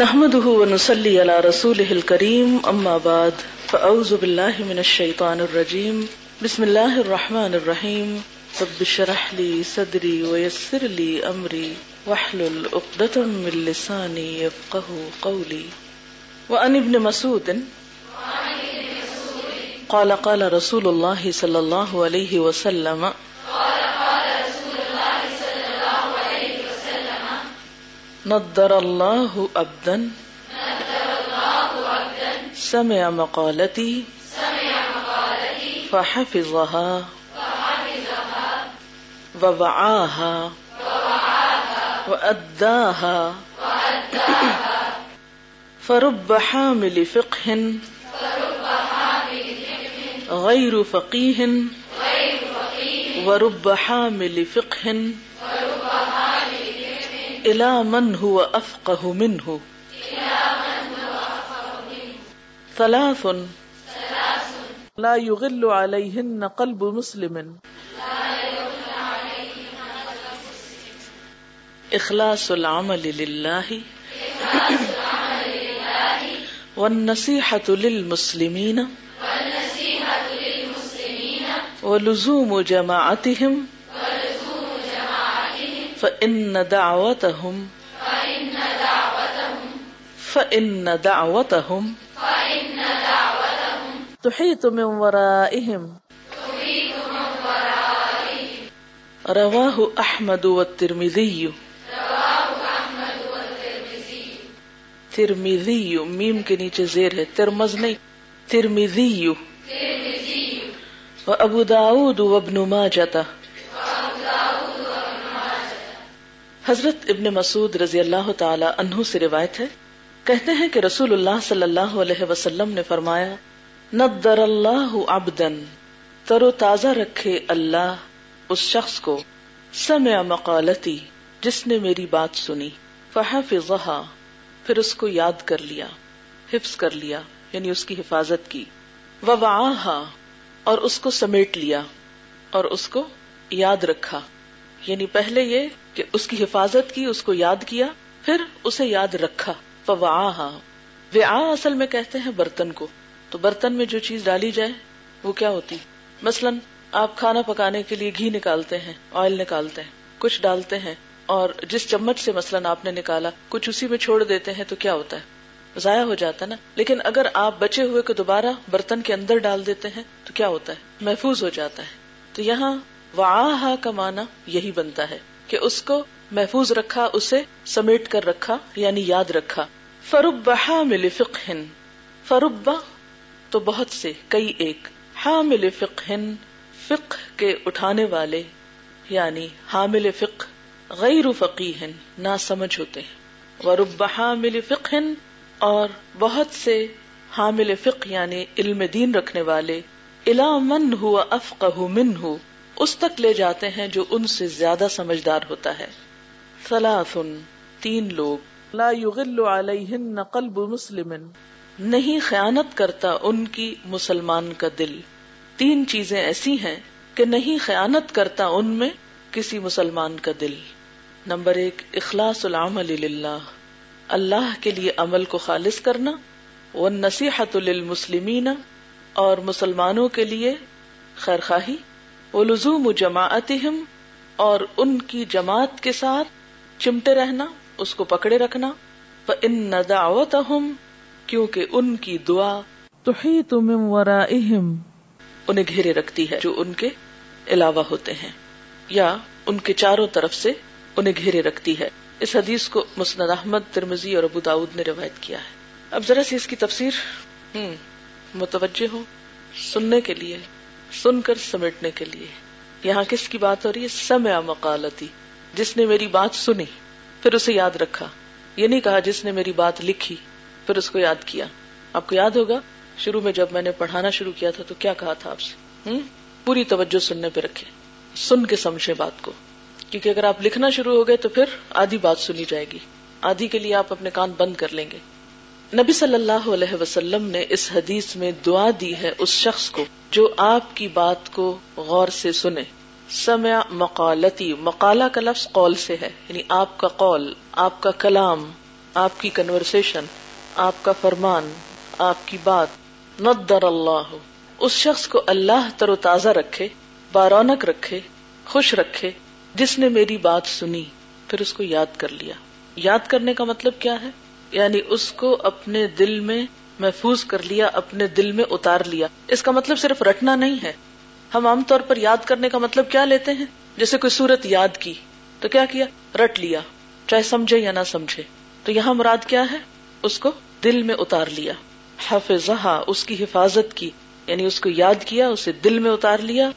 نحمده ونصلي على رسوله الكريم، اما بعد فاعوذ بالله من الشيطان الرجيم، بسم الله الرحمن الرحيم، رب اشرح لي صدري ويسر لي امري واحلل عقدة من لساني يفقهوا قولي. وعن ابن مسعود قال قال رسول الله صلى الله عليه وسلم نضر اللہ عبداً سمع مقالتی فحفظها ووعاها واداها، فرب حامل فقہ غیر فقیہ ورب حامل فقہ إلى من هو أفقه منه. ثلاث لا يغل عليهن قلب مسلم: إخلاص العمل لله والنصيحة للمسلمين ولزوم جماعتهم فإن دعوتهم تحيط من ورائهم. رواه أحمد والترمذي. ترمذي میم کے نیچے زیر ہے، ترمز نہیں، ترمذي. وابو داود وابن ماجہ. حضرت ابن مسعود رضی اللہ تعالی عنہ سے روایت ہے، کہتے ہیں کہ رسول اللہ صلی اللہ علیہ وسلم نے فرمایا، نضر اللہ عبدا، تر و تازہ رکھے اللہ اس شخص کو، سمع مقالتی، جس نے میری بات سنی، فحفظها، پھر اس کو یاد کر لیا، حفظ کر لیا، یعنی اس کی حفاظت کی، ووعاها، اور اس کو سمیٹ لیا اور اس کو یاد رکھا، یعنی پہلے یہ کہ اس کی حفاظت کی، اس کو یاد کیا، پھر اسے یاد رکھا. فوعاها، وعاء اصل میں کہتے ہیں برتن کو، تو برتن میں جو چیز ڈالی جائے وہ کیا ہوتی؟ مثلا آپ کھانا پکانے کے لیے گھی نکالتے ہیں، آئل نکالتے ہیں، کچھ ڈالتے ہیں، اور جس چمچ سے مثلا آپ نے نکالا کچھ اسی میں چھوڑ دیتے ہیں تو کیا ہوتا ہے؟ ضائع ہو جاتا ہے نا. لیکن اگر آپ بچے ہوئے کو دوبارہ برتن کے اندر ڈال دیتے ہیں تو کیا ہوتا ہے؟ محفوظ ہو جاتا ہے. تو یہاں وعاها کا معنی یہی بنتا ہے کہ اس کو محفوظ رکھا، اسے سمیٹ کر رکھا، یعنی یاد رکھا. فرب حامل فقہ، فرب تو بہت سے، کئی ایک، حامل فقہ، فقہ کے اٹھانے والے، یعنی حامل فقہ، غیر فقیہ، نا سمجھ ہوتے ہیں. ورب حامل فقہ، اور بہت سے حامل فقہ یعنی علم دین رکھنے والے، الی من هو افقہ منہ، اس تک لے جاتے ہیں جو ان سے زیادہ سمجھدار ہوتا ہے. ثلاث، تین لوگ، لا یغل علیہن قلب مسلم، نہیں خیانت کرتا ان کی مسلمان کا دل. تین چیزیں ایسی ہیں کہ نہیں خیانت کرتا ان میں کسی مسلمان کا دل. نمبر 1، اخلاص العمل للہ، اللہ کے لیے عمل کو خالص کرنا. والنصیحۃ للمسلمین، اور مسلمانوں کے لیے خیر خواہی. ولزوم جماعتہم، اور ان کی جماعت کے ساتھ چمٹے رہنا، اس کو پکڑے رکھنا. فإن دعوتہم، کیونکہ ان کی دعا تحیط من ورائہم، انہیں گھیرے رکھتی ہے، جو ان کے علاوہ ہوتے ہیں، یا ان کے چاروں طرف سے انہیں گھیرے رکھتی ہے. اس حدیث کو مسند احمد، ترمذی اور ابو داود نے روایت کیا ہے. اب ذرا سی اس کی تفسیر متوجہ ہو، سننے کے لیے، سن کر سمیٹنے کے لیے. یہاں کس کی بات ہو رہی ہے؟ سمع مقالتی، جس نے میری بات سنی پھر اسے یاد رکھا. یہ نہیں کہا جس نے میری بات لکھی پھر اس کو یاد کیا. آپ کو یاد ہوگا شروع میں جب میں نے پڑھانا شروع کیا تھا تو کیا کہا تھا آپ سے، پوری توجہ سننے پہ رکھیں، سن کے سمجھیں بات کو، کیونکہ اگر آپ لکھنا شروع ہو گئے تو پھر آدھی بات سنی جائے گی، آدھی کے لیے آپ اپنے کان بند کر لیں گے. نبی صلی اللہ علیہ وسلم نے اس حدیث میں دعا دی ہے اس شخص کو جو آپ کی بات کو غور سے سنے. سمع مقالتی، مقالہ کا لفظ قول سے ہے، یعنی آپ کا قول، آپ کا کلام، آپ کی کنورسیشن، آپ کا فرمان، آپ کی بات، نضر اللہ، اس شخص کو اللہ تر و تازہ رکھے، بارونق رکھے، خوش رکھے، جس نے میری بات سنی پھر اس کو یاد کر لیا۔ یاد کرنے کا مطلب کیا ہے؟ یعنی اس کو اپنے دل میں محفوظ کر لیا، اپنے دل میں اتار لیا۔ اس کا مطلب صرف رٹنا نہیں ہے۔ ہم عام طور پر یاد کرنے کا مطلب کیا لیتے ہیں؟ جیسے کوئی صورت یاد کی تو کیا کیا؟ رٹ لیا، چاہے سمجھے یا نہ سمجھے۔ تو یہاں مراد کیا ہے؟ اس کو دل میں اتار لیا، حفظہا، اس کی حفاظت کی، یعنی اس کو یاد کیا، اسے دل میں اتار لیا،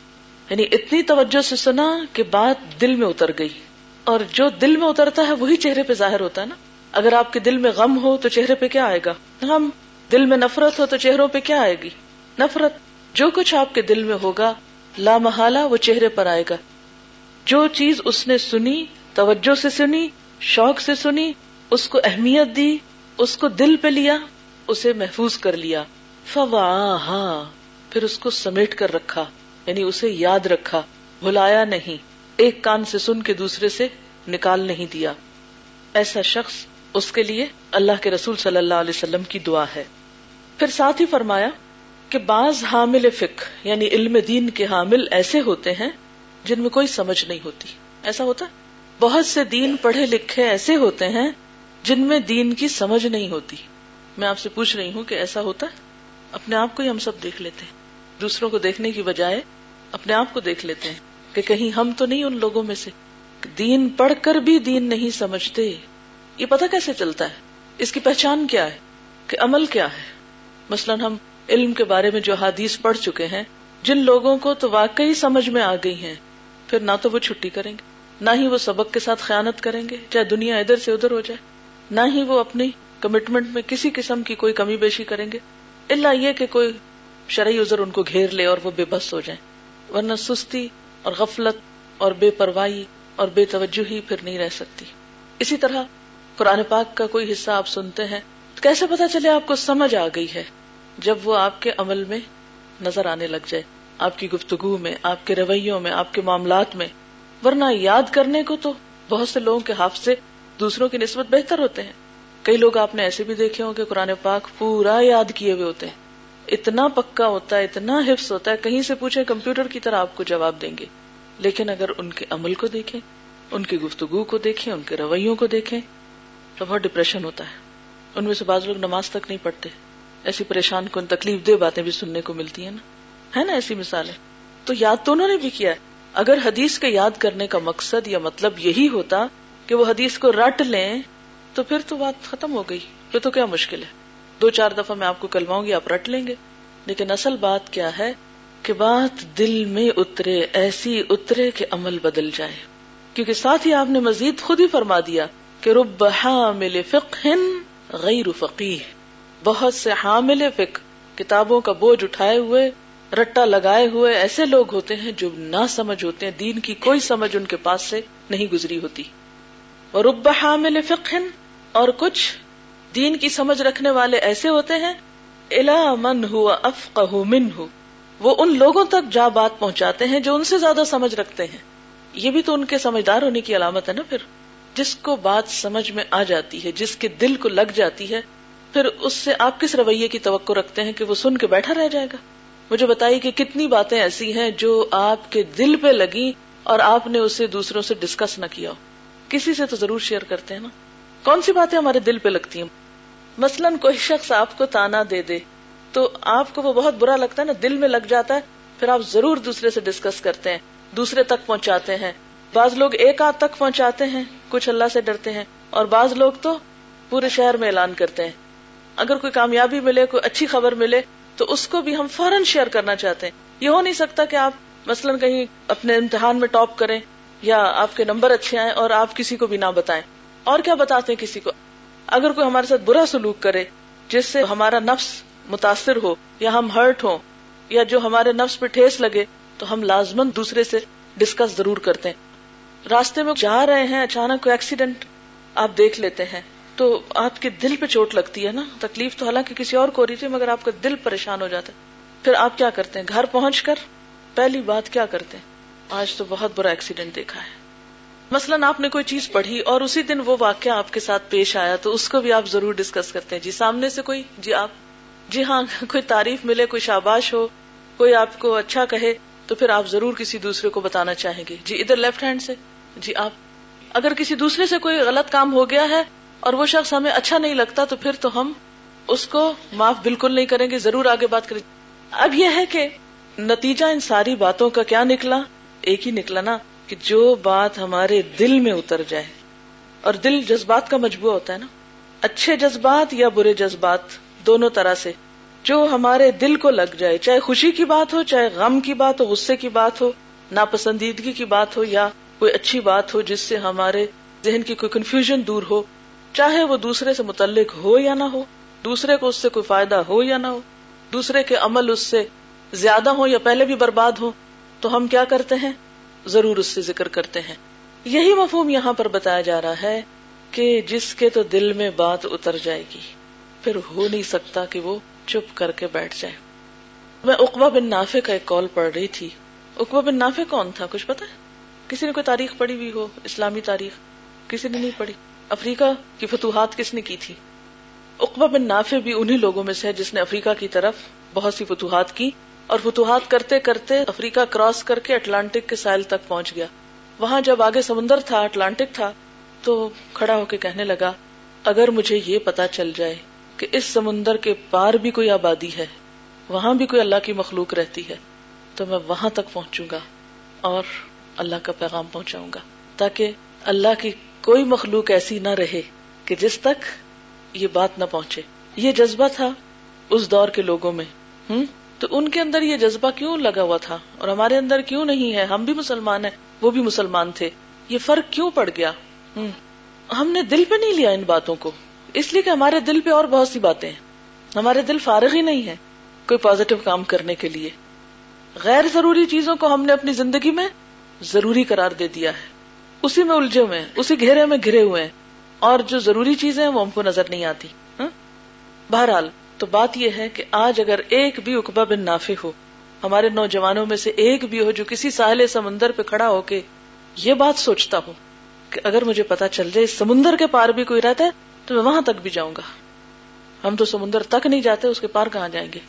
یعنی اتنی توجہ سے سنا کہ بات دل میں اتر گئی۔ اور جو دل میں اترتا ہے وہی چہرے پہ ظاہر ہوتا ہے نا۔ اگر آپ کے دل میں غم ہو تو چہرے پہ کیا آئے گا؟ غم۔ دل میں نفرت ہو تو چہروں پہ کیا آئے گی؟ نفرت۔ جو کچھ آپ کے دل میں ہوگا لا محالہ وہ چہرے پر آئے گا۔ جو چیز اس نے سنی، توجہ سے سنی، شوق سے سنی، اس کو اہمیت دی، اس کو دل پہ لیا، اسے محفوظ کر لیا، فواہا، پھر اس کو سمیٹ کر رکھا، یعنی اسے یاد رکھا، بھلایا نہیں، ایک کان سے سن کے دوسرے سے نکال نہیں دیا۔ ایسا شخص، اس کے لیے اللہ کے رسول صلی اللہ علیہ وسلم کی دعا ہے۔ پھر ساتھ ہی فرمایا کہ بعض حامل فقہ یعنی علم دین کے حامل ایسے ہوتے ہیں جن میں کوئی سمجھ نہیں ہوتی۔ ایسا ہوتا ہے، بہت سے دین پڑھے لکھے ایسے ہوتے ہیں جن میں دین کی سمجھ نہیں ہوتی۔ میں آپ سے پوچھ رہی ہوں کہ ایسا ہوتا ہے؟ اپنے آپ کو ہی ہم سب دیکھ لیتے ہیں، دوسروں کو دیکھنے کی بجائے اپنے آپ کو دیکھ لیتے ہیں کہ کہیں ہم تو نہیں ان لوگوں میں سے، دین پڑھ کر بھی دین نہیں سمجھتے۔ یہ پتہ کیسے چلتا ہے؟ اس کی پہچان کیا ہے کہ عمل کیا ہے؟ مثلا ہم علم کے بارے میں جو حدیث پڑھ چکے ہیں، جن لوگوں کو تو واقعی سمجھ میں آ گئی ہیں، پھر نہ تو وہ چھٹی کریں گے، نہ ہی وہ سبق کے ساتھ خیانت کریں گے، چاہے دنیا ادھر سے ادھر ہو جائے، نہ ہی وہ اپنی کمٹمنٹ میں کسی قسم کی کوئی کمی بیشی کریں گے، الا یہ کہ کوئی شرعی عذر ان کو گھیر لے اور وہ بے بس ہو جائیں، ورنہ سستی اور غفلت اور بے پرواہی اور بے توجہی پھر نہیں رہ سکتی۔ اسی طرح قرآن پاک کا کوئی حصہ آپ سنتے ہیں، کیسے پتہ چلے آپ کو سمجھ آ گئی ہے؟ جب وہ آپ کے عمل میں نظر آنے لگ جائے، آپ کی گفتگو میں، آپ کے رویوں میں، آپ کے معاملات میں۔ ورنہ یاد کرنے کو تو بہت سے لوگوں کے حافظے دوسروں کی نسبت بہتر ہوتے ہیں۔ کئی لوگ آپ نے ایسے بھی دیکھے ہوں کہ قرآن پاک پورا یاد کیے ہوئے ہوتے ہیں، اتنا پکا ہوتا ہے، اتنا حفظ ہوتا ہے، کہیں سے پوچھیں کمپیوٹر کی طرح آپ کو جواب دیں گے۔ لیکن اگر ان کے عمل کو دیکھیں، ان کی گفتگو کو دیکھیں، ان کے رویوں کو دیکھیں تو بہت ڈپریشن ہوتا ہے۔ ان میں سے بعض لوگ نماز تک نہیں پڑھتے، ایسی پریشان کن تکلیف دہ باتیں بھی سننے کو ملتی ہیں نا، ہے نا ایسی مثالیں۔ تو یاد تو انہوں نے بھی کیا ہے۔ اگر حدیث کے یاد کرنے کا مقصد یا مطلب یہی ہوتا کہ وہ حدیث کو رٹ لیں تو پھر تو بات ختم ہو گئی، پھر تو کیا مشکل ہے، 2-4 دفعہ میں آپ کو کلواؤں گی، آپ رٹ لیں گے۔ لیکن اصل بات کیا ہے کہ بات دل میں اترے، ایسی اترے کہ عمل بدل جائے۔ کیونکہ ساتھ ہی آپ نے مزید خود ہی فرما دیا کہ رب حامل فقہ غیر فقیہ، بہت سے حامل فقہ، کتابوں کا بوجھ اٹھائے ہوئے، رٹا لگائے ہوئے ایسے لوگ ہوتے ہیں جو نہ سمجھ ہوتے ہیں، دین کی کوئی سمجھ ان کے پاس سے نہیں گزری ہوتی۔ ورب حامل فقہ، اور کچھ دین کی سمجھ رکھنے والے ایسے ہوتے ہیں، الا من هو افقه منه، وہ ان لوگوں تک جا بات پہنچاتے ہیں جو ان سے زیادہ سمجھ رکھتے ہیں۔ یہ بھی تو ان کے سمجھدار ہونے کی علامت ہے نا۔ پھر جس کو بات سمجھ میں آ جاتی ہے، جس کے دل کو لگ جاتی ہے، پھر اس سے آپ کس رویے کی توقع رکھتے ہیں کہ وہ سن کے بیٹھا رہ جائے گا؟ مجھے بتائیے کہ کتنی باتیں ایسی ہیں جو آپ کے دل پہ لگی اور آپ نے اسے دوسروں سے ڈسکس نہ کیا ہو، کسی سے تو ضرور شیئر کرتے ہیں نا۔ کون سی باتیں ہمارے دل پہ لگتی ہیں؟ مثلاً کوئی شخص آپ کو تانا دے دے تو آپ کو وہ بہت برا لگتا ہے نا، دل میں لگ جاتا ہے، پھر آپ ضرور دوسرے سے ڈسکس کرتے ہیں، دوسرے تک پہنچاتے ہیں۔ بعض لوگ ایک آدھ تک پہنچاتے ہیں، کچھ اللہ سے ڈرتے ہیں، اور بعض لوگ تو پورے شہر میں اعلان کرتے ہیں۔ اگر کوئی کامیابی ملے، کوئی اچھی خبر ملے تو اس کو بھی ہم فوراً شیئر کرنا چاہتے ہیں۔ یہ ہو نہیں سکتا کہ آپ مثلاً کہیں اپنے امتحان میں ٹاپ کریں یا آپ کے نمبر اچھے آئیں اور آپ کسی کو بھی نہ بتائیں۔ اور کیا بتاتے ہیں کسی کو؟ اگر کوئی ہمارے ساتھ برا سلوک کرے جس سے ہمارا نفس متاثر ہو یا ہم ہرٹ ہوں یا جو ہمارے نفس پہ ٹھیس لگے تو ہم لازماً دوسرے سے ڈسکس ضرور کرتے ہیں۔ راستے میں جا رہے ہیں، اچانک کوئی ایکسیڈنٹ آپ دیکھ لیتے ہیں تو آپ کے دل پہ چوٹ لگتی ہے نا، تکلیف تو حالانکہ کسی اور کو ہو رہی تھی مگر آپ کا دل پریشان ہو جاتا ہے۔ پھر آپ کیا کرتے ہیں؟ گھر پہنچ کر پہلی بات کیا کرتے ہیں؟ آج تو بہت برا ایکسیڈنٹ دیکھا ہے، مثلاً آپ نے کوئی چیز پڑھی اور اسی دن وہ واقعہ آپ کے ساتھ پیش آیا تو اس کو بھی آپ ضرور ڈسکس کرتے ہیں. جی سامنے سے کوئی جی آپ جی ہاں کوئی تعریف ملے, کوئی شاباش ہو, کوئی آپ کو اچھا کہے تو پھر آپ ضرور کسی دوسرے کو بتانا چاہیں گے. جی ادھر لیفٹ ہینڈ سے جی آپ. اگر کسی دوسرے سے کوئی غلط کام ہو گیا ہے اور وہ شخص ہمیں اچھا نہیں لگتا تو پھر تو ہم اس کو معاف بالکل نہیں کریں گے, ضرور آگے بات کریں. اب یہ ہے کہ نتیجہ ان ساری باتوں کا کیا نکلا, ایک ہی نکلا نا, کہ جو بات ہمارے دل میں اتر جائے. اور دل جذبات کا مجموعہ ہوتا ہے نا, اچھے جذبات یا برے جذبات دونوں طرح سے جو ہمارے دل کو لگ جائے, چاہے خوشی کی بات ہو, چاہے غم کی بات ہو, غصے کی بات ہو, ناپسندیدگی کی بات ہو, یا کوئی اچھی بات ہو جس سے ہمارے ذہن کی کوئی کنفیوژن دور ہو, چاہے وہ دوسرے سے متعلق ہو یا نہ ہو, دوسرے کو اس سے کوئی فائدہ ہو یا نہ ہو, دوسرے کے عمل اس سے زیادہ ہو یا پہلے بھی برباد ہو, تو ہم کیا کرتے ہیں, ضرور اس سے ذکر کرتے ہیں. یہی مفہوم یہاں پر بتایا جا رہا ہے کہ جس کے تو دل میں بات اتر جائے گی پھر ہو نہیں سکتا کہ وہ چپ کر کے بیٹھ جائے. میں عقبہ بن نافع کا ایک قول پڑھ رہی تھی. عقبہ بن نافع کون تھا, کچھ پتا ہے کسی نے, کوئی تاریخ پڑھی ہوئی ہو, اسلامی تاریخ کسی نے نہیں پڑھی, افریقہ کی فتوحات کس نے کی تھی. عقبہ بن نافع بھی انہی لوگوں میں سے ہے جس نے افریقہ کی طرف بہت سی فتوحات کی, اور فتوحات کرتے کرتے افریقہ کراس کر کے اٹلانٹک کے ساحل تک پہنچ گیا. وہاں جب آگے سمندر تھا, اٹلانٹک تھا, تو کھڑا ہو کے کہنے لگا, اگر مجھے یہ پتا چل جائے کہ اس سمندر کے پار بھی کوئی آبادی ہے, وہاں بھی کوئی اللہ کی مخلوق رہتی ہے, تو میں وہاں تک پہنچوں گا اور اللہ کا پیغام پہنچاؤں گا, تاکہ اللہ کی کوئی مخلوق ایسی نہ رہے کہ جس تک یہ بات نہ پہنچے. یہ جذبہ تھا اس دور کے لوگوں میں. تو ان کے اندر یہ جذبہ کیوں لگا ہوا تھا اور ہمارے اندر کیوں نہیں ہے؟ ہم بھی مسلمان ہیں, وہ بھی مسلمان تھے, یہ فرق کیوں پڑ گیا؟ ہم نے دل پہ نہیں لیا ان باتوں کو, اس لیے کہ ہمارے دل پہ اور بہت سی باتیں ہیں. ہمارے دل فارغ ہی نہیں ہے کوئی پازیٹو کام کرنے کے لیے. غیر ضروری چیزوں کو ہم نے اپنی زندگی میں ضروری قرار دے دیا ہے, اسی میں الجھے ہوئے ہیں, اسی گھیرے میں گھرے ہوئے ہیں, اور جو ضروری چیزیں ہیں وہ ہم کو نظر نہیں آتی. بہرحال تو بات یہ ہے کہ آج اگر ایک بھی عقبہ بن نافع ہو, ہمارے نوجوانوں میں سے ایک بھی ہو جو کسی ساحل سمندر پہ کھڑا ہو کے یہ بات سوچتا ہو کہ اگر مجھے پتا چل جائے سمندر کے پار بھی کوئی رہتا ہے تو میں وہاں تک بھی جاؤں گا. ہم تو سمندر تک نہیں جاتے, اس کے پار کہاں جائیں گے.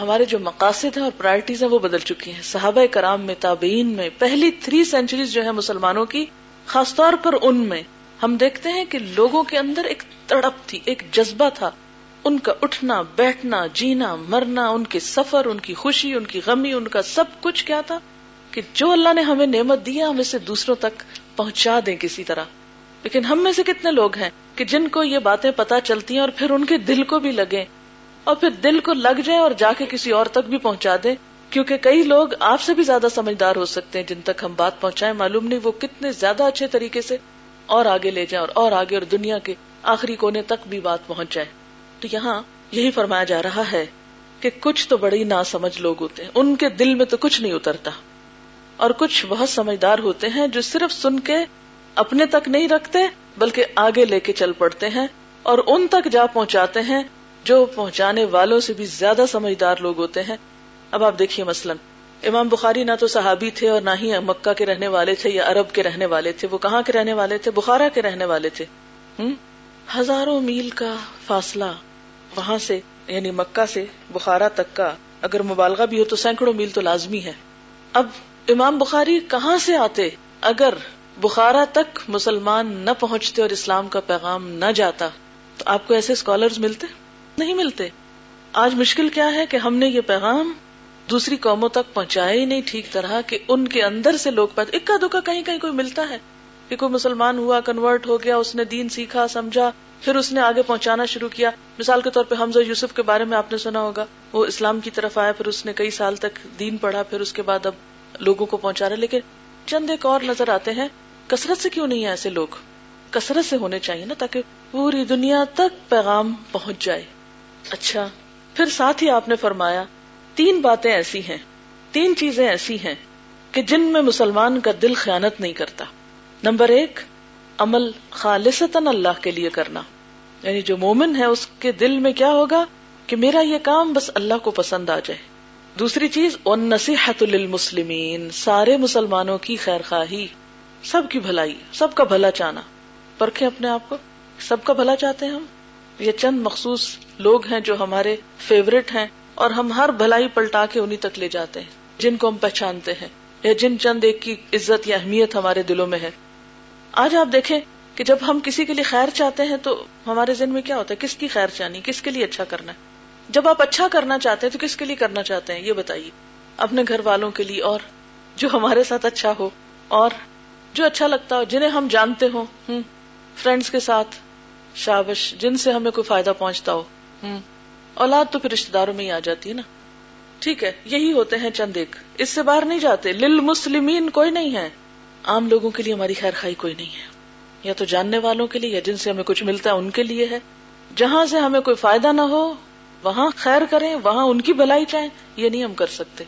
ہمارے جو مقاصد ہیں اور پرائرٹیز ہیں وہ بدل چکی ہیں. صحابہ کرام میں, تابعین میں, پہلی 3 سینچریز جو ہے مسلمانوں کی, خاص طور پر ان میں ہم دیکھتے ہیں کہ لوگوں کے اندر ایک تڑپ تھی, ایک جذبہ تھا. ان کا اٹھنا بیٹھنا, جینا مرنا, ان کے سفر, ان کی خوشی, ان کی غمی, ان کا سب کچھ کیا تھا کہ جو اللہ نے ہمیں نعمت دی ہے ہم اسے دوسروں تک پہنچا دیں کسی طرح. لیکن ہم میں سے کتنے لوگ ہیں کہ جن کو یہ باتیں پتا چلتی ہیں اور پھر ان کے دل کو بھی لگیں, اور پھر دل کو لگ جائیں اور جا کے کسی اور تک بھی پہنچا دیں. کیونکہ کئی لوگ آپ سے بھی زیادہ سمجھدار ہو سکتے ہیں, جن تک ہم بات پہنچائیں معلوم نہیں وہ کتنے زیادہ اچھے طریقے سے اور آگے لے جائیں اور آگے, اور دنیا کے آخری کونے تک بھی بات پہنچ جائے. تو یہاں یہی فرمایا جا رہا ہے کہ کچھ تو بڑی ناسمجھ لوگ ہوتے ہیں, ان کے دل میں تو کچھ نہیں اترتا, اور کچھ بہت سمجھدار ہوتے ہیں جو صرف سن کے اپنے تک نہیں رکھتے بلکہ آگے لے کے چل پڑتے ہیں اور ان تک جا پہنچاتے ہیں جو پہنچانے والوں سے بھی زیادہ سمجھدار لوگ ہوتے ہیں. اب آپ دیکھیے مثلا امام بخاری نہ تو صحابی تھے اور نہ ہی مکہ کے رہنے والے تھے یا عرب کے رہنے والے تھے. وہ کہاں کے رہنے والے تھے؟ بخارا کے رہنے والے تھے. ہزاروں میل کا فاصلہ وہاں سے, یعنی مکہ سے بخارا تک کا اگر مبالغہ بھی ہو تو سینکڑوں میل تو لازمی ہے. اب امام بخاری کہاں سے آتے اگر بخارا تک مسلمان نہ پہنچتے اور اسلام کا پیغام نہ جاتا؟ تو آپ کو ایسے اسکالرز ملتے نہیں ملتے. آج مشکل کیا ہے کہ ہم نے یہ پیغام دوسری قوموں تک پہنچایا ہی نہیں ٹھیک طرح کہ ان کے اندر سے لوگ پہنچ. اکا دکا کہیں کہیں کوئی ملتا ہے کہ کوئی مسلمان ہوا, کنورٹ ہو گیا, اس نے دین سیکھا سمجھا, پھر اس نے آگے پہنچانا شروع کیا. مثال کے طور پہ حمزہ یوسف کے بارے میں آپ نے سنا ہوگا, وہ اسلام کی طرف آیا, پھر اس نے کئی سال تک دین پڑھا, پھر اس کے بعد اب لوگوں کو پہنچا رہا. لیکن چند ایک اور نظر آتے ہیں, کثرت سے کیوں نہیں ہے ایسے لوگ؟ کثرت سے ہونے چاہیے نا, تاکہ پوری دنیا تک پیغام پہنچ جائے. اچھا پھر ساتھ ہی آپ نے فرمایا 3 باتیں ایسی ہیں, 3 چیزیں ایسی ہیں کہ جن میں مسلمان کا دل خیانت نہیں کرتا. نمبر 1, عمل خالصتاً اللہ کے لیے کرنا. یعنی جو مومن ہے اس کے دل میں کیا ہوگا کہ میرا یہ کام بس اللہ کو پسند آ جائے. دوسری چیز والنصیحۃ للمسلمین, سارے مسلمانوں کی خیر خواہی. سب کی بھلائی، سب کا بھلا چاہنا. پرکھیں اپنے آپ کو، سب کا بھلا چاہتے ہیں ہم؟ یہ چند مخصوص لوگ ہیں جو ہمارے فیوریٹ ہیں اور ہم ہر بھلائی پلٹا کے انہی تک لے جاتے ہیں جن کو ہم پہچانتے ہیں یا جن چند ایک کی عزت یا اہمیت ہمارے دلوں میں ہے. آج آپ دیکھیں کہ جب ہم کسی کے لیے خیر چاہتے ہیں تو ہمارے ذہن میں کیا ہوتا ہے؟ کس کی خیر چاہنی، کس کے لیے اچھا کرنا ہے. جب آپ اچھا کرنا چاہتے ہیں تو کس کے لیے کرنا چاہتے ہیں؟ یہ بتائیے. اپنے گھر والوں کے لیے، اور جو ہمارے ساتھ اچھا ہو اور جو اچھا لگتا ہو، جنہیں ہم جانتے ہوں، فرینڈس کے ساتھ، شابش، جن سے ہمیں کوئی فائدہ پہنچتا ہو. اولاد تو پھر رشتہ داروں میں ہی آ جاتی ہے نا. ٹھیک ہے، یہی ہوتے ہیں چند ایک، اس سے باہر نہیں جاتے. للمسلمین کوئی نہیں ہے. عام لوگوں کے لیے ہماری خیر خواہ کوئی نہیں ہے، یا تو جاننے والوں کے لیے یا جن سے ہمیں کچھ ملتا ہے ان کے لیے ہے. جہاں سے ہمیں کوئی فائدہ نہ ہو وہاں خیر کریں، وہاں ان کی بھلائی چاہیں، یہ نہیں ہم کر سکتے.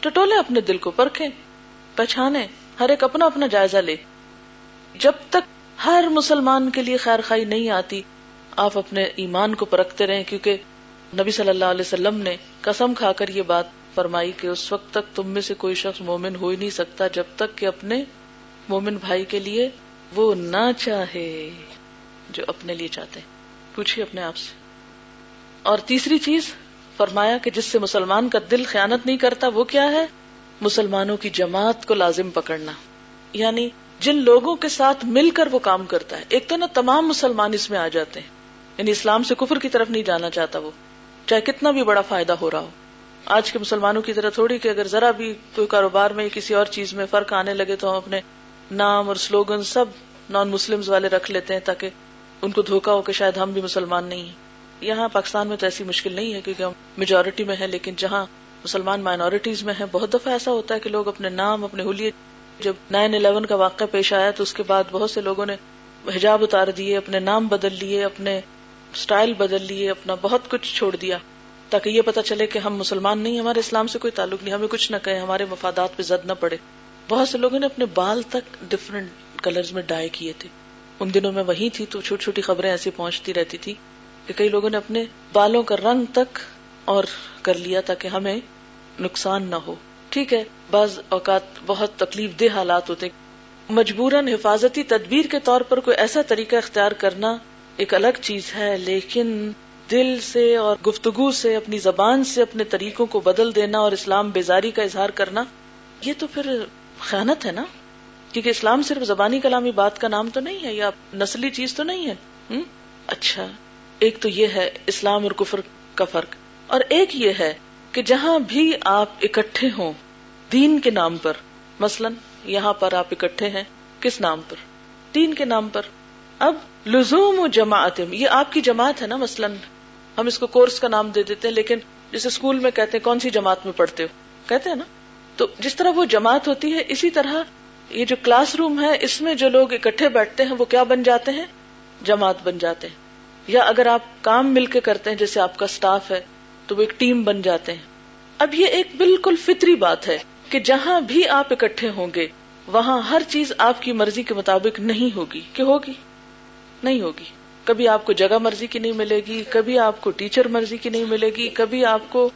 ٹٹولیں اپنے دل کو، پرکھیں، پہچانیں، ہر ایک اپنا اپنا جائزہ لے. جب تک ہر مسلمان کے لیے خیر خواہ نہیں آتی، آپ اپنے ایمان کو پرکھتے رہیں، کیونکہ نبی صلی اللہ علیہ وسلم نے قسم کھا کر یہ بات فرمائی کہ اس وقت تک تم میں سے کوئی شخص مومن ہو ہی نہیں سکتا جب تک کہ اپنے مومن بھائی کے لیے وہ نہ چاہے جو اپنے لیے چاہتے ہیں. پوچھئے اپنے آپ سے. اور تیسری چیز فرمایا کہ جس سے مسلمان کا دل خیانت نہیں کرتا، وہ کیا ہے؟ مسلمانوں کی جماعت کو لازم پکڑنا، یعنی جن لوگوں کے ساتھ مل کر وہ کام کرتا ہے. ایک تو نا تمام مسلمان اس میں آ جاتے ہیں، یعنی اسلام سے کفر کی طرف نہیں جانا چاہتا وہ، چاہے کتنا بھی بڑا فائدہ ہو رہا ہو. آج کے مسلمانوں کی طرح تھوڑی کہ اگر ذرا بھی کوئی کاروبار میں کسی اور چیز میں فرق آنے لگے تو ہم اپنے نام اور سلوگن سب نان مسلمز والے رکھ لیتے ہیں تاکہ ان کو دھوکا ہو کہ شاید ہم بھی مسلمان نہیں ہیں. یہاں پاکستان میں تو ایسی مشکل نہیں ہے کیونکہ ہم میجورٹی میں ہیں، لیکن جہاں مسلمان مائنورٹیز میں ہیں بہت دفعہ ایسا ہوتا ہے کہ لوگ اپنے نام، اپنے حلیے. جب 9/11 کا واقعہ پیش آیا تو اس کے بعد بہت سے لوگوں نے حجاب اتار دیے، اپنے نام بدل لیے، اپنے سٹائل بدل لیے، اپنا بہت کچھ چھوڑ دیا تاکہ یہ پتہ چلے کہ ہم مسلمان نہیں، ہمارے اسلام سے کوئی تعلق نہیں، ہمیں کچھ نہ کہیں، ہمارے مفادات پہ زد نہ پڑے. بہت سے لوگوں نے اپنے بال تک ڈفرینٹ کلرز میں ڈائی کیے تھے. ان دنوں میں وہی تھی تو چھوٹی چھوٹی خبریں ایسی پہنچتی رہتی تھی کہ کئی لوگوں نے اپنے بالوں کا رنگ تک اور کر لیا تاکہ ہمیں نقصان نہ ہو. ٹھیک ہے، بعض اوقات بہت تکلیف دہ حالات ہوتے، مجبوراً حفاظتی تدبیر کے طور پر کوئی ایسا طریقہ اختیار کرنا ایک الگ چیز ہے، لیکن دل سے اور گفتگو سے، اپنی زبان سے اپنے طریقوں کو بدل دینا اور اسلام بیزاری کا اظہار کرنا، یہ تو پھر خیانت ہے نا. کیونکہ اسلام صرف زبانی کلامی بات کا نام تو نہیں ہے، یا نسلی چیز تو نہیں ہے. اچھا، ایک تو یہ ہے اسلام اور کفر کا فرق، اور ایک یہ ہے کہ جہاں بھی آپ اکٹھے ہوں دین کے نام پر. مثلا یہاں پر آپ اکٹھے ہیں، کس نام پر؟ دین کے نام پر. اب لزوم جماعت، یہ آپ کی جماعت ہے نا. مثلا ہم اس کو کورس کا نام دے دیتے ہیں، لیکن جسے اسکول میں کہتے ہیں کون سی جماعت میں پڑھتے ہو کہتے ہیں نا. تو جس طرح وہ جماعت ہوتی ہے، اسی طرح یہ جو کلاس روم ہے اس میں جو لوگ اکٹھے بیٹھتے ہیں وہ کیا بن جاتے ہیں؟ جماعت بن جاتے ہیں. یا اگر آپ کام مل کے کرتے ہیں جیسے آپ کا سٹاف ہے تو وہ ایک ٹیم بن جاتے ہیں. اب یہ ایک بالکل فطری بات ہے کہ جہاں بھی آپ اکٹھے ہوں گے وہاں ہر چیز آپ کی مرضی کے مطابق نہیں ہوگی. کہ ہوگی؟ نہیں ہوگی. کبھی آپ کو جگہ مرضی کی نہیں ملے گی، کبھی آپ کو ٹیچر مرضی کی نہیں ملے گی، کبھی آپ کو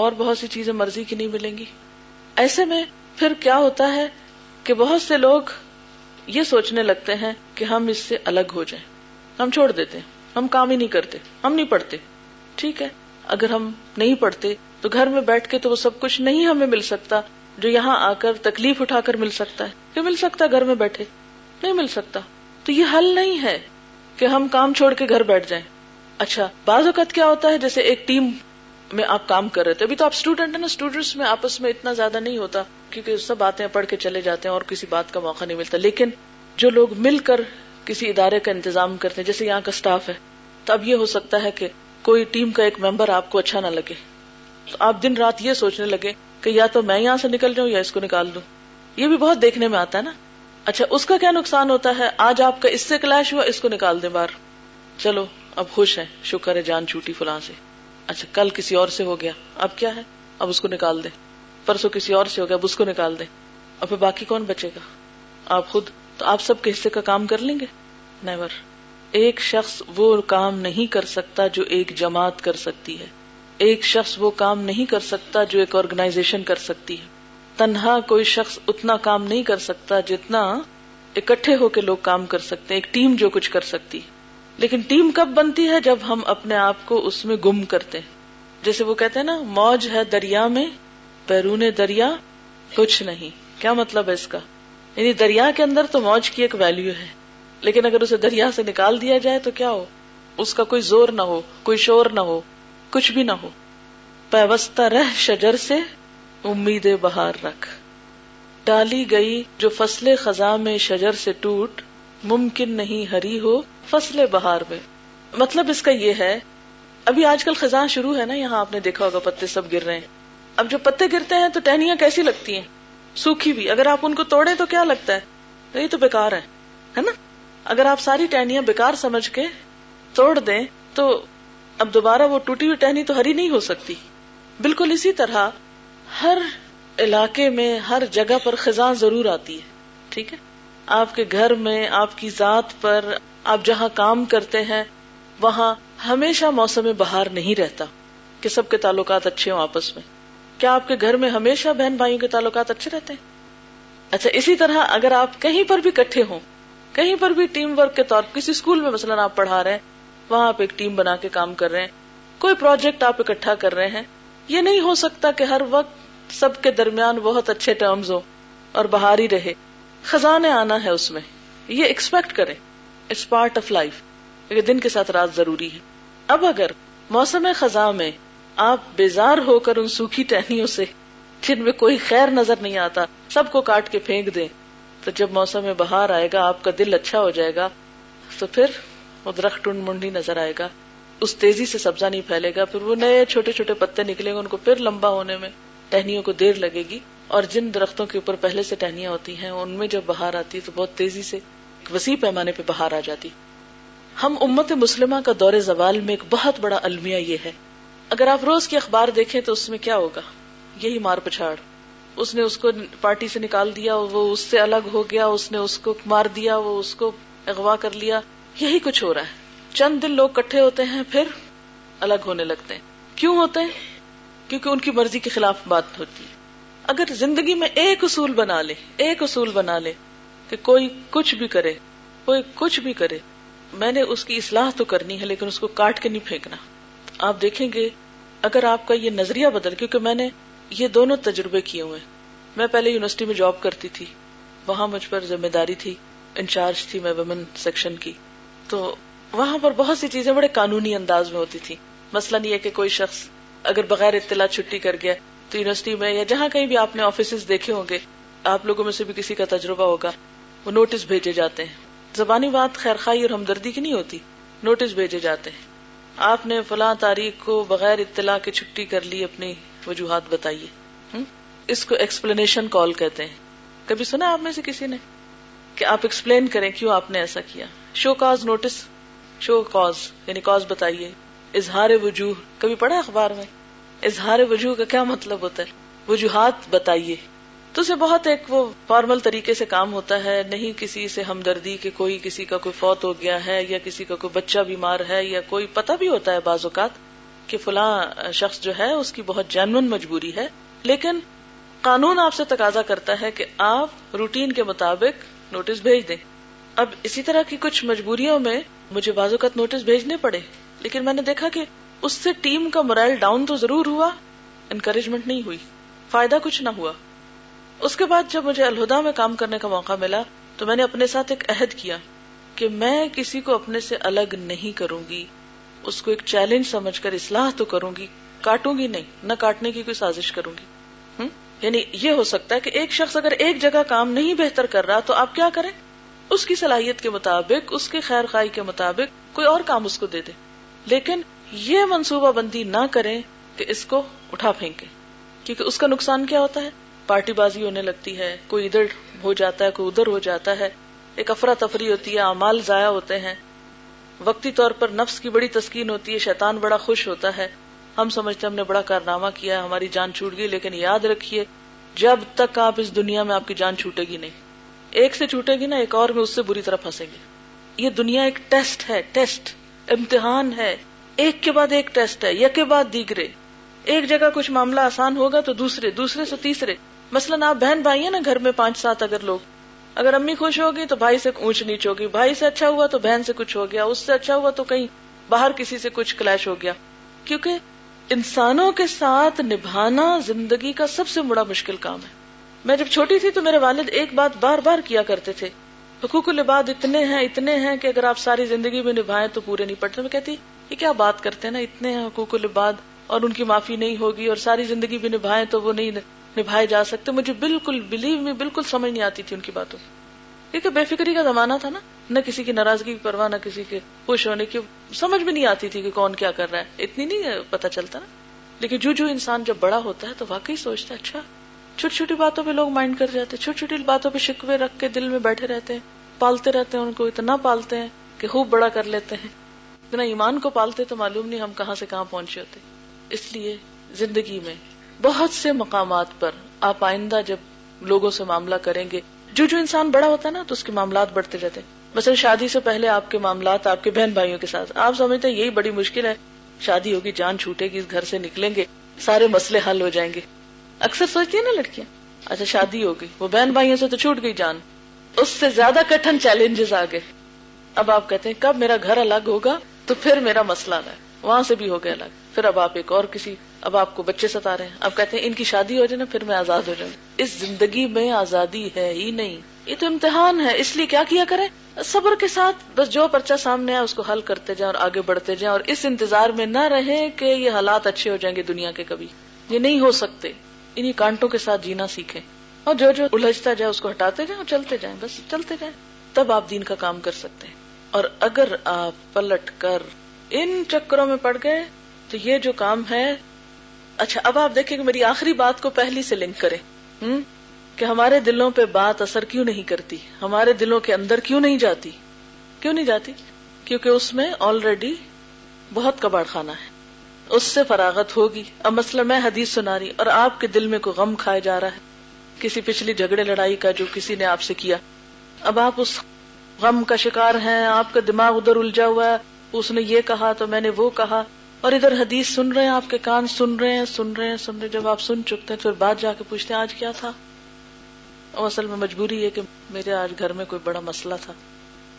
اور بہت سی چیزیں مرضی کی نہیں ملیں گی. ایسے میں پھر کیا ہوتا ہے کہ بہت سے لوگ یہ سوچنے لگتے ہیں کہ ہم اس سے الگ ہو جائیں، ہم چھوڑ دیتے ہیں، ہم کام ہی نہیں کرتے، ہم نہیں پڑھتے. ٹھیک ہے، اگر ہم نہیں پڑھتے تو گھر میں بیٹھ کے تو وہ سب کچھ نہیں ہمیں مل سکتا جو یہاں آ کر تکلیف اٹھا کر مل سکتا ہے. کہ مل سکتا ہے گھر میں بیٹھے؟ نہیں مل سکتا. تو یہ حل نہیں ہے کہ ہم کام چھوڑ کے گھر بیٹھ جائیں. اچھا، بعض اوقات کیا ہوتا ہے جیسے ایک ٹیم میں آپ کام کر رہے تھے، ابھی تو آپ اسٹوڈنٹ ہیں نا، اسٹوڈنٹس میں آپس میں اتنا زیادہ نہیں ہوتا کیونکہ سب آتے ہیں، پڑھ کے چلے جاتے ہیں اور کسی بات کا موقع نہیں ملتا. لیکن جو لوگ مل کر کسی ادارے کا انتظام کرتے ہیں جیسے یہاں کا اسٹاف ہے، تو اب یہ ہو سکتا ہے کہ کوئی ٹیم کا ایک ممبر آپ کو اچھا نہ لگے تو آپ دن رات یہ سوچنے لگے کہ یا تو میں یہاں سے نکل جاؤں یا اس کو نکال دوں. یہ بھی بہت دیکھنے میں آتا ہے نا. اچھا، اس کا کیا نقصان ہوتا ہے؟ آج آپ کا اس سے کلیش ہوا، اس کو نکال دیں باہر، چلو اب خوش ہیں، شکر ہے جان چھوٹی فلاں سے. اچھا، کل کسی اور سے ہو گیا، اب کیا ہے؟ اب اس کو نکال دیں. پرسوں کسی اور سے ہو گیا، اب اس کو نکال دیں. اب باقی کون بچے گا؟ آپ خود. تو آپ سب کے حصے کا کام کر لیں گے؟ نیور. ایک شخص وہ کام نہیں کر سکتا جو ایک جماعت کر سکتی ہے. ایک شخص وہ کام نہیں کر سکتا جو ایک آرگنائزیشن کر سکتی ہے. تنہا کوئی شخص اتنا کام نہیں کر سکتا جتنا اکٹھے ہو کے لوگ کام کر سکتے ہیں، ایک ٹیم جو کچھ کر سکتی ہے. لیکن ٹیم کب بنتی ہے؟ جب ہم اپنے آپ کو اس میں گم کرتے ہیں. جیسے وہ کہتے ہیں نا، موج ہے دریا میں بیرون دریا کچھ نہیں. کیا مطلب ہے اس کا؟ یعنی دریا کے اندر تو موج کی ایک ویلیو ہے، لیکن اگر اسے دریا سے نکال دیا جائے تو کیا ہو؟ اس کا کوئی زور نہ ہو، کوئی شور نہ ہو، کچھ بھی نہ ہو. پیوستہ رہ شجر سے امید بہار رکھ، ڈالی گئی جو فصل خزاں میں شجر سے ٹوٹ، ممکن نہیں ہری ہو فصل بہار میں. مطلب اس کا یہ ہے، ابھی آج کل خزاں شروع ہے نا، یہاں آپ نے دیکھا ہوگا پتے سب گر رہے ہیں. اب جو پتے گرتے ہیں تو ٹہنیاں کیسی لگتی ہیں، سوکھی بھی. اگر آپ ان کو توڑیں تو کیا لگتا ہے، یہ تو بیکار ہے نا. اگر آپ ساری ٹہنیاں بیکار سمجھ کے توڑ دیں تو اب دوبارہ وہ ٹوٹی ہوئی ٹہنی تو ہری نہیں ہو سکتی. بالکل اسی طرح ہر علاقے میں، ہر جگہ پر خزاں ضرور آتی ہے. ٹھیک ہے، آپ کے گھر میں، آپ کی ذات پر، آپ جہاں کام کرتے ہیں وہاں ہمیشہ موسم بہار نہیں رہتا کہ سب کے تعلقات اچھے ہوں آپس میں. کیا آپ کے گھر میں ہمیشہ بہن بھائیوں کے تعلقات اچھے رہتے ہیں؟ اچھا، اسی طرح اگر آپ کہیں پر بھی اکٹھے ہوں، کہیں پر بھی ٹیم ورک کے طور پر، کسی اسکول میں مثلا آپ پڑھا رہے ہیں، وہاں آپ ایک ٹیم بنا کے کام کر رہے ہیں، کوئی پروجیکٹ آپ اکٹھا کر رہے ہیں. یہ نہیں ہو سکتا کہ ہر وقت سب کے درمیان بہت اچھے ٹرمز ہو اور بہار ہی رہے. خزانے آنا ہے اس میں، یہ ایکسپیکٹ کریں. اٹس پارٹ آف لائف، دن کے ساتھ رات ضروری ہے. اب اگر موسم خزاں میں آپ بیزار ہو کر ان سوکھی ٹہنیوں سے جن میں کوئی خیر نظر نہیں آتا، سب کو کاٹ کے پھینک دیں، تو جب موسم بہار آئے گا، آپ کا دل اچھا ہو جائے گا، تو پھر وہ درخت ٹنڈ منڈی نظر آئے گا، اس تیزی سے سبزہ نہیں پھیلے گا. پھر وہ نئے چھوٹے چھوٹے پتے نکلیں گے، ان کو پھر لمبا ہونے میں ٹہنیوں کو دیر لگے گی. اور جن درختوں کے اوپر پہلے سے ٹہنیاں ہوتی ہیں، ان میں جب بہار آتی تو بہت تیزی سے وسیع پیمانے پہ بہار آ جاتی. ہم امت مسلمہ کا دور زوال میں ایک بہت بڑا المیہ یہ ہے. اگر آپ روز کے اخبار دیکھیں تو اس میں کیا ہوگا، یہی مار پچھاڑ. اس نے اس کو پارٹی سے نکال دیا، وہ اس سے الگ ہو گیا، اس نے اس کو مار دیا، وہ اس کو اغوا کر لیا. یہی کچھ ہو رہا ہے. چند دن لوگ کٹھے ہوتے ہیں، پھر الگ ہونے لگتے ہیں. کیوں ہوتے ہیں؟ کیونکہ ان کی مرضی کے خلاف بات ہوتی ہے. اگر زندگی میں ایک اصول بنا لے، ایک اصول بنا لے کہ کوئی کچھ بھی کرے، کوئی کچھ بھی کرے، میں نے اس کی اصلاح تو کرنی ہے، لیکن اس کو کاٹ کے نہیں پھینکنا. آپ دیکھیں گے اگر آپ کا یہ نظریہ بدل، کیونکہ میں نے یہ دونوں تجربے کیے ہوئے. میں پہلے یونیورسٹی میں جاب کرتی تھی، وہاں مجھ پر ذمہ داری تھی، انچارج تھی میں ویمن سیکشن کی. تو وہاں پر بہت سی چیزیں بڑے قانونی انداز میں ہوتی تھی. مثلا یہ کہ کوئی شخص اگر بغیر اطلاع چھٹی کر گیا تو یونیورسٹی میں یا جہاں کہیں بھی آپ نے آفیسز دیکھے ہوں گے، آپ لوگوں میں سے بھی کسی کا تجربہ ہوگا، وہ نوٹس بھیجے جاتے ہیں. زبانی بات خیرخواہی اور ہمدردی کی نہیں ہوتی، نوٹس بھیجے جاتے ہیں، آپ نے فلاں تاریخ کو بغیر اطلاع کے چھٹی کر لی، اپنی وجوہات بتائیے. اس کو ایکسپلینیشن کال کہتے ہیں. کبھی سنا آپ میں سے کسی نے کہ آپ ایکسپلین کریں کیوں آپ نے ایسا کیا؟ Show cause notice, show cause یعنی کاز بتائیے. اظہار وجوہ، کبھی پڑھا اخبار میں اظہار وجوہ کا کیا مطلب ہوتا ہے؟ وجوہات بتائیے. تو اسے بہت ایک وہ فارمل طریقے سے کام ہوتا ہے. نہیں کسی سے ہمدردی کہ کوئی کسی کا کوئی فوت ہو گیا ہے یا کسی کا کوئی بچہ بیمار ہے یا کوئی پتہ بھی ہوتا ہے بعض اوقات کہ فلاں شخص جو ہے اس کی بہت جینون مجبوری ہے، لیکن قانون آپ سے تقاضا کرتا ہے کہ آپ روٹین کے مطابق نوٹس بھیج دیں. اب اسی طرح کی کچھ مجبوریوں میں مجھے بعض اوقات نوٹس بھیجنے پڑے، لیکن میں نے دیکھا کہ اس سے ٹیم کا مورائل ڈاؤن تو ضرور ہوا، انکریجمنٹ نہیں ہوئی، فائدہ کچھ نہ ہوا. اس کے بعد جب مجھے الہدا میں کام کرنے کا موقع ملا تو میں نے اپنے ساتھ ایک عہد کیا کہ میں کسی کو اپنے سے الگ نہیں کروں گی، اس کو ایک چیلنج سمجھ کر اصلاح تو کروں گی، کاٹوں گی نہیں، نہ کاٹنے کی کوئی سازش کروں گی. یعنی یہ ہو سکتا ہے کہ ایک شخص اگر ایک جگہ کام نہیں بہتر کر رہا تو آپ کیا کریں، اس کی صلاحیت کے مطابق، اس کے خیر خواہی کے مطابق کوئی اور کام اس کو دے دیں، لیکن یہ منصوبہ بندی نہ کریں کہ اس کو اٹھا پھینکیں. کیونکہ اس کا نقصان کیا ہوتا ہے، پارٹی بازی ہونے لگتی ہے، کوئی ادھر ہو جاتا ہے، کوئی ادھر ہو جاتا ہے، ایک افراتفری ہوتی ہے، اعمال ضائع ہوتے ہیں، وقتی طور پر نفس کی بڑی تسکین ہوتی ہے، شیطان بڑا خوش ہوتا ہے، ہم سمجھتے ہم نے بڑا کارنامہ کیا ہے، ہماری جان چھوٹ گئی. لیکن یاد رکھیے جب تک آپ اس دنیا میں آپ کی جان چھوٹے گی نہیں، ایک سے چھوٹے گی نا، ایک اور میں اس سے بری طرح پھنسیں گے. یہ دنیا ایک ٹیسٹ ہے، ٹیسٹ امتحان ہے، ایک کے بعد ایک ٹیسٹ ہے، یکے بعد دیگرے. ایک جگہ کچھ معاملہ آسان ہوگا تو دوسرے، دوسرے سے تیسرے. مثلاً آپ بہن بھائی ہیں نا، گھر میں 5-7 اگر لوگ، اگر امی خوش ہوگی تو بھائی سے اونچ نیچ ہوگی، بھائی سے اچھا ہوا تو بہن سے کچھ ہو گیا، اس سے اچھا ہوا تو کہیں باہر کسی سے کچھ کلیش ہو گیا. کیونکہ انسانوں کے ساتھ نبھانا زندگی کا سب سے بڑا مشکل کام ہے. میں جب چھوٹی تھی تو میرے والد ایک بات بار بار کیا کرتے تھے، حقوق العباد اتنے ہیں کہ اگر آپ ساری زندگی میں نبھائیں تو پورے نہیں پڑتے. میں کہتی یہ کیا بات کرتے ہیں نا، اتنے ہیں حقوق العباد اور ان کی معافی نہیں ہوگی، اور ساری زندگی بھی نبھائیں تو وہ نہیں نبھائے جا سکتے. مجھے بالکل بلیو میں بالکل سمجھ نہیں آتی تھی ان کی باتوں، کیونکہ بے فکری کا زمانہ تھا نا، نہ کسی کی ناراضگی کی پرواہ، نہ کسی کے خوش ہونے کی. سمجھ بھی نہیں آتی تھی کہ کون کیا کر رہا ہے، اتنی نہیں پتا چلتا نا. لیکن جو انسان جب بڑا ہوتا ہے تو واقعی سوچتا ہے اچھا، چھوٹی چھوٹی باتوں پہ لوگ مائنڈ کر جاتے، چھوٹی چھوٹی باتوں پہ شکوے رکھ کے دل میں بیٹھے رہتے ہیں، پالتے رہتے ہیں ان کو، اتنا پالتے ہیں کہ خوب بڑا کر لیتے ہیں. اتنا ایمان کو پالتے تو معلوم نہیں ہم کہاں سے کہاں پہنچے ہوتے. اس لیے زندگی میں بہت سے مقامات پر آپ آئندہ جب لوگوں سے معاملہ کریں گے، جو انسان بڑا ہوتا ہے نا تو اس کے معاملات بڑھتے جاتے ہیں. مثلا شادی سے پہلے آپ کے معاملات آپ کے بہن بھائیوں کے ساتھ، آپ سمجھتے ہیں یہی بڑی مشکل ہے، شادی ہوگی جان چھوٹے گی، اس گھر سے نکلیں گے سارے مسئلے حل ہو جائیں گے. اکثر سوچتی ہیں نا لڑکیاں، اچھا شادی ہوگی وہ بہن بھائیوں سے تو چھوٹ گئی جان، اس سے زیادہ کٹھن چیلنجز آ گئے. اب آپ کہتے ہیں کب میرا گھر الگ ہوگا تو پھر میرا مسئلہ الگ، وہاں سے بھی ہو گیا الگ، پھر اب آپ ایک اور کسی، اب آپ کو بچے ستا رہے ہیں، اب کہتے ہیں ان کی شادی ہو جائے نا پھر میں آزاد ہو جاؤں. اس زندگی میں آزادی ہے ہی نہیں، یہ تو امتحان ہے. اس لیے کیا کریں، صبر کے ساتھ بس جو پرچہ سامنے ہے اس کو حل کرتے جائیں اور آگے بڑھتے جائیں، اور اس انتظار میں نہ رہیں کہ یہ حالات اچھے ہو جائیں گے دنیا کے، کبھی یہ نہیں ہو سکتے. انہی کانٹوں کے ساتھ جینا سیکھیں اور جو الجھتا جائے اس کو ہٹاتے جائیں اور چلتے جائیں، بس چلتے جائیں، تب آپ دین کا کام کر سکتے ہیں. اور اگر آپ پلٹ کر ان چکروں میں پڑ گئے تو یہ جو کام ہے، اچھا اب آپ دیکھیں کہ میری آخری بات کو پہلی سے لنک کریں کہ ہمارے دلوں پہ بات اثر کیوں نہیں کرتی، ہمارے دلوں کے اندر کیوں نہیں جاتی؟ کیونکہ اس میں آلریڈی بہت کباڑ خانہ ہے، اس سے فراغت ہوگی. اب مثلا میں حدیث سنا رہی اور آپ کے دل میں کوئی غم کھایا جا رہا ہے کسی پچھلی جھگڑے لڑائی کا جو کسی نے آپ سے کیا. اب آپ اس غم کا شکار ہیں، آپ کا دماغ ادھر الجھا ہوا ہے، اس نے یہ کہا تو میں نے وہ کہا، اور ادھر حدیث سن رہے ہیں، آپ کے کان سن رہے ہیں. جب آپ سن چکتے ہیں پھر بعد جا کے پوچھتے ہیں آج کیا تھا. اور اصل میں مجبوری ہے کہ میرے آج گھر میں کوئی بڑا مسئلہ تھا.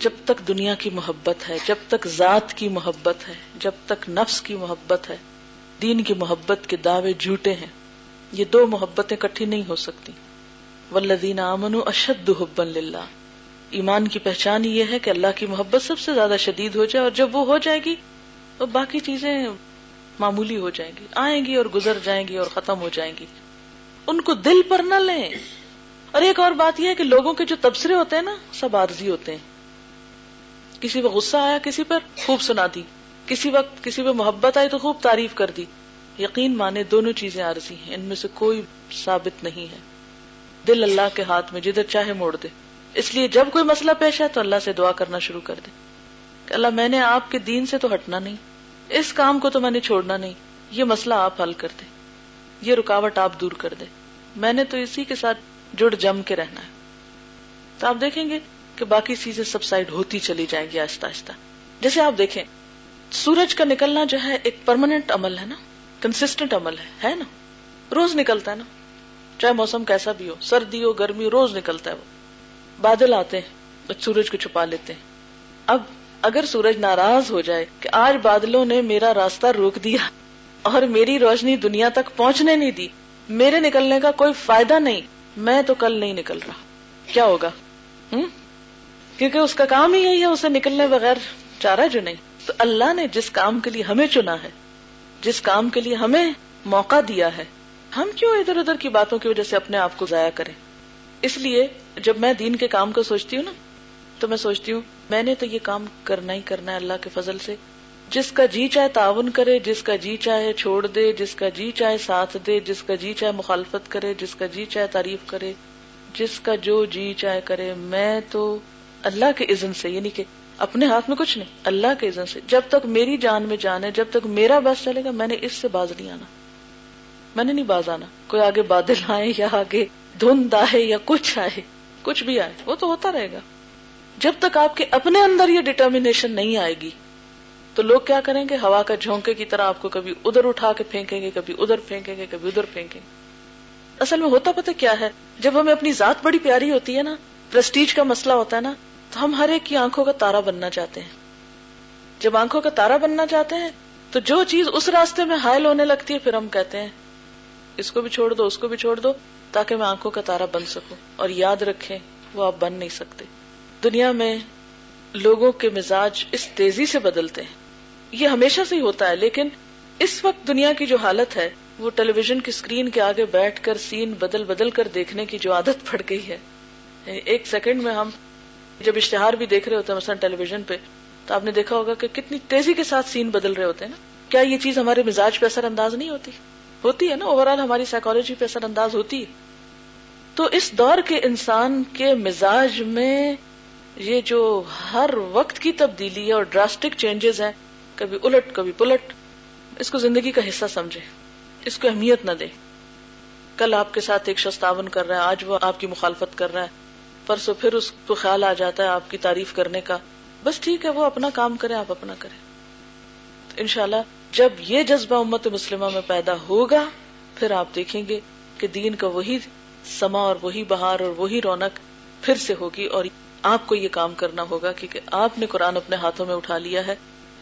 جب تک دنیا کی محبت ہے، جب تک ذات کی محبت ہے، جب تک نفس کی محبت ہے، دین کی محبت کے دعوے جھوٹے ہیں. یہ دو محبتیں اکٹھی نہیں ہو سکتی. والذین آمنوا اشد حبا للہ. ایمان کی پہچان یہ ہے کہ اللہ کی محبت سب سے زیادہ شدید ہو جائے، اور جب وہ ہو جائے گی اور باقی چیزیں معمولی ہو جائیں گی، آئیں گی اور گزر جائیں گی اور ختم ہو جائیں گی. ان کو دل پر نہ لیں. اور ایک اور بات یہ ہے کہ لوگوں کے جو تبصرے ہوتے ہیں نا سب عارضی ہوتے ہیں. کسی پہ غصہ آیا کسی پر، خوب سنا دی، کسی وقت کسی پہ محبت آئی تو خوب تعریف کر دی. یقین مانے دونوں چیزیں عارضی ہیں، ان میں سے کوئی ثابت نہیں ہے. دل اللہ کے ہاتھ میں، جدھر چاہے موڑ دے. اس لیے جب کوئی مسئلہ پیش ہے تو اللہ سے دعا کرنا شروع کر دے کہ اللہ میں نے آپ کے دین سے تو ہٹنا نہیں، اس کام کو تو میں نے چھوڑنا نہیں، یہ مسئلہ آپ حل کر دے، یہ رکاوٹ آپ دور کر دے، میں نے تو اسی کے ساتھ جڑ جم کے رہنا ہے. تو آپ دیکھیں گے کہ باقی چیزیں سبسائڈ ہوتی چلی جائیں گی آہستہ آہستہ. جیسے آپ دیکھیں سورج کا نکلنا جو ہے ایک پرماننٹ عمل ہے نا، کنسسٹنٹ عمل ہے نا، روز نکلتا ہے نا، چاہے موسم کیسا بھی ہو، سردی ہو گرمی ہو، روز نکلتا ہے. وہ بادل آتے ہیں سورج کو چھپا لیتے ہیں. اب اگر سورج ناراض ہو جائے کہ آج بادلوں نے میرا راستہ روک دیا اور میری روشنی دنیا تک پہنچنے نہیں دی، میرے نکلنے کا کوئی فائدہ نہیں، میں تو کل نہیں نکل رہا، کیا ہوگا؟ کیونکہ اس کا کام ہی یہی ہے، اسے نکلنے بغیر چارہ جو نہیں. تو اللہ نے جس کام کے لیے ہمیں چنا ہے، جس کام کے لیے ہمیں موقع دیا ہے، ہم کیوں ادھر ادھر کی باتوں کی وجہ سے اپنے آپ کو ضائع کریں؟ اس لیے جب میں دین کے کام کو سوچتی ہوں نا تو میں سوچتی ہوں میں نے تو یہ کام کرنا ہی کرنا ہے. اللہ کے فضل سے جس کا جی چاہے تعاون کرے، جس کا جی چاہے چھوڑ دے، جس کا جی چاہے ساتھ دے، جس کا جی چاہے مخالفت کرے، جس کا جی چاہے تعریف کرے، جس کا جو جی چاہے کرے. میں تو اللہ کے اذن سے، یعنی کہ اپنے ہاتھ میں کچھ نہیں، اللہ کے اذن سے، جب تک میری جان میں جان ہے، جب تک میرا بس چلے گا میں نے اس سے باز نہیں آنا، میں نے نہیں باز آنا. کوئی آگے بادل آئے یا آگے دھند آئے یا کچھ آئے، کچھ بھی آئے، وہ تو ہوتا رہے گا. جب تک آپ کے اپنے اندر یہ ڈیٹرمینیشن نہیں آئے گی تو لوگ کیا کریں گے، ہوا کا جھونکے کی طرح آپ کو کبھی ادھر اٹھا کے پھینکیں گے، کبھی ادھر پھینکیں گے، کبھی ادھر پھینکیں گے. اصل میں ہوتا پتہ کیا ہے، جب ہمیں اپنی ذات بڑی پیاری ہوتی ہے نا پرسٹیج کا مسئلہ ہوتا ہے نا، تو ہم ہر ایک کی آنکھوں کا تارا بننا چاہتے ہیں. جب آنکھوں کا تارا بننا چاہتے ہیں تو جو چیز اس راستے میں حائل ہونے لگتی ہے پھر ہم کہتے ہیں اس کو بھی چھوڑ دو، اس کو بھی چھوڑ دو، تاکہ میں آنکھوں کا تارا بن سکوں. اور یاد رکھیں وہ آپ بن نہیں سکتے. دنیا میں لوگوں کے مزاج اس تیزی سے بدلتے ہیں، یہ ہمیشہ سے ہی ہوتا ہے، لیکن اس وقت دنیا کی جو حالت ہے وہ ٹیلی ویژن کی اسکرین کے آگے بیٹھ کر سین بدل بدل کر دیکھنے کی جو عادت پڑ گئی ہے. ایک سیکنڈ میں ہم جب اشتہار بھی دیکھ رہے ہوتے ہیں مثلا ٹیلی ویژن پہ، تو آپ نے دیکھا ہوگا کہ کتنی تیزی کے ساتھ سین بدل رہے ہوتے ہیں نا. کیا یہ چیز ہمارے مزاج پہ اثر انداز نہیں ہوتی؟ ہوتی ہے نا، اوورال ہماری سائیکالوجی پہ اثر انداز ہوتی ہے. تو اس دور کے انسان کے مزاج میں یہ جو ہر وقت کی تبدیلی ہے اور ڈراسٹک چینجز ہیں، کبھی الٹ کبھی پلٹ، اس کو زندگی کا حصہ سمجھیں، اس کو اہمیت نہ دیں. کل آپ کے ساتھ ایک شخص تعاون کر رہا ہے، آج وہ آپ کی مخالفت کر رہا ہے، پرسوں پھر اس کو خیال آ جاتا ہے آپ کی تعریف کرنے کا. بس ٹھیک ہے، وہ اپنا کام کرے، آپ اپنا کریں. انشاءاللہ جب یہ جذبہ امت مسلمہ میں پیدا ہوگا، پھر آپ دیکھیں گے کہ دین کا وہی سما اور وہی بہار اور وہی رونق پھر سے ہوگی. اور آپ کو یہ کام کرنا ہوگا کیونکہ آپ نے قرآن اپنے ہاتھوں میں اٹھا لیا ہے،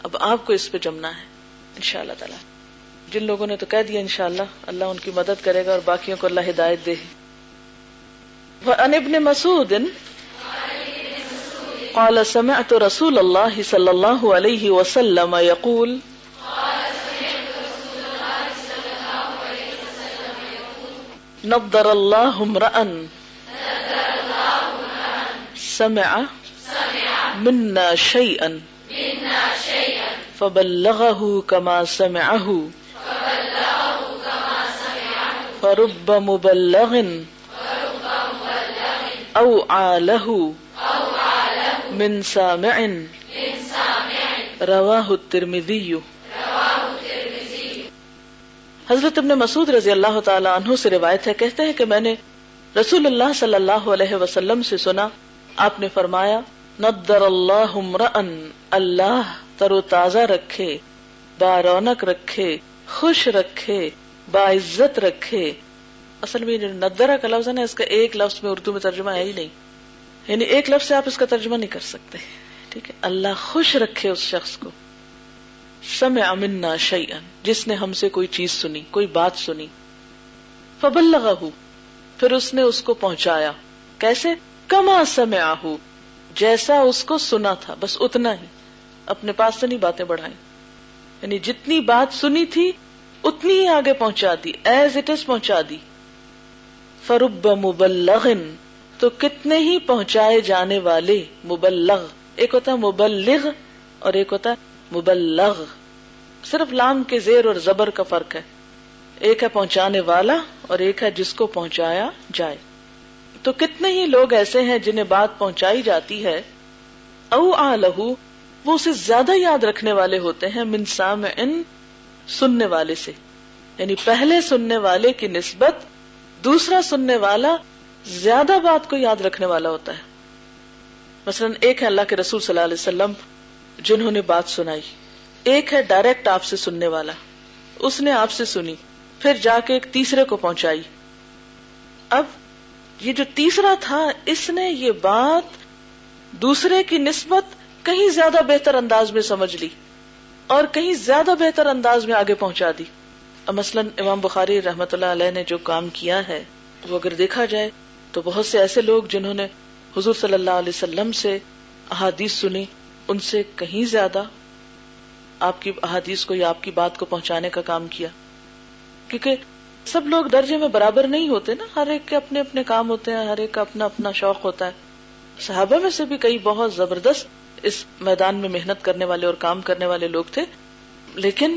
اب آپ کو اس پہ جمنا ہے انشاءاللہ تعالی. جن لوگوں نے تو کہہ دیا انشاءاللہ اللہ ان کی مدد کرے گا اور باقیوں کو اللہ ہدایت دے. وعن ابن مسعود قال سمعت رسول اللہ صلی اللہ علیہ وسلم یقول نضر اللہ امرأ سمع منا شيئا فبلغه كما سمعه فرب مبلغ أوعى له من سامع رواه الترمذي. حضرت ابن مسعود رضی اللہ تعالی عنہ سے روایت ہے، کہتے ہیں کہ میں نے رسول اللہ صلی اللہ علیہ وسلم سے سنا، آپ نے فرمایا نضر اللہ امرأ، اللہ تر و تازہ رکھے، با رونق رکھے، خوش رکھے، با عزت رکھے. اصل میں جو ندرہ کا لفظ ہے نا، اس کا ایک لفظ میں اردو میں ترجمہ ہے ہی نہیں، یعنی ایک لفظ سے آپ اس کا ترجمہ نہیں کر سکتے. ٹھیک ہے، اللہ خوش رکھے اس شخص کو. سمع منا شیئا، جس نے ہم سے کوئی چیز سنی، کوئی بات سنی. فبلغہ، پھر اس نے اس کو پہنچایا. کیسے؟ کما سمعہ، جیسا اس کو سنا تھا، بس اتنا ہی، اپنے پاس سے نہیں باتیں بڑھائیں، یعنی جتنی بات سنی تھی اتنی ہی آگے پہنچا دی، ایز اٹ از پہنچا دی. فرب مبلغن، تو کتنے ہی پہنچائے جانے والے. مبلغ، ایک ہوتا ہے مبلغ اور ایک ہوتا ہے مبلغ، صرف لام کے زیر اور زبر کا فرق ہے. ایک ہے پہنچانے والا اور ایک ہے جس کو پہنچایا جائے. تو کتنے ہی لوگ ایسے ہیں جنہیں بات پہنچائی جاتی ہے، او آلہ، وہ اسے زیادہ یاد رکھنے والے ہوتے ہیں، من سامعن، سننے والے سے. یعنی پہلے سننے والے کی نسبت دوسرا سننے والا زیادہ بات کو یاد رکھنے والا ہوتا ہے. مثلا ایک ہے اللہ کے رسول صلی اللہ علیہ وسلم جنہوں نے بات سنائی، ایک ہے ڈائریکٹ آپ سے سننے والا، اس نے آپ سے سنی پھر جا کے ایک تیسرے کو پہنچائی. اب یہ جو تیسرا تھا، اس نے یہ بات دوسرے کی نسبت کہیں زیادہ بہتر انداز میں سمجھ لی اور کہیں زیادہ بہتر انداز میں آگے پہنچا دی. مثلا امام بخاری رحمۃ اللہ علیہ نے جو کام کیا ہے، وہ اگر دیکھا جائے تو بہت سے ایسے لوگ جنہوں نے حضور صلی اللہ علیہ وسلم سے احادیث سنی، ان سے کہیں زیادہ آپ کی احادیث کو یا آپ کی بات کو پہنچانے کا کام کیا. کیونکہ سب لوگ درجے میں برابر نہیں ہوتے نا، ہر ایک کے اپنے اپنے کام ہوتے ہیں، ہر ایک کا اپنا اپنا شوق ہوتا ہے. صحابہ میں سے بھی کئی بہت زبردست اس میدان میں محنت کرنے والے اور کام کرنے والے لوگ تھے، لیکن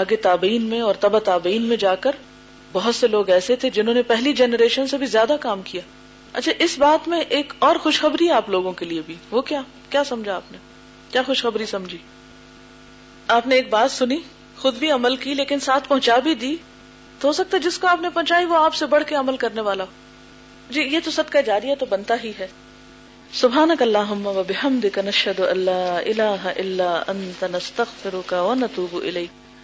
آگے تابعین میں اور تبع تابعین میں جا کر بہت سے لوگ ایسے تھے جنہوں نے پہلی جنریشن سے بھی زیادہ کام کیا. اچھا، اس بات میں ایک اور خوشخبری آپ لوگوں کے لیے بھی. وہ کیا سمجھا آپ نے؟ کیا خوشخبری سمجھی آپ نے؟ ایک بات سنی، خود بھی عمل کی، لیکن ساتھ پہنچا بھی دی. تو ہو سکتا ہے جس کو آپ نے پہنچائی وہ آپ سے بڑھ کے عمل کرنے والا ہو. جی، یہ تو صدقہ جاریہ تو بنتا ہی ہے. سبحانک اللہم و بحمدک، نشہد ان لا الہ الا انت، نستغفرک و نتوب الیک.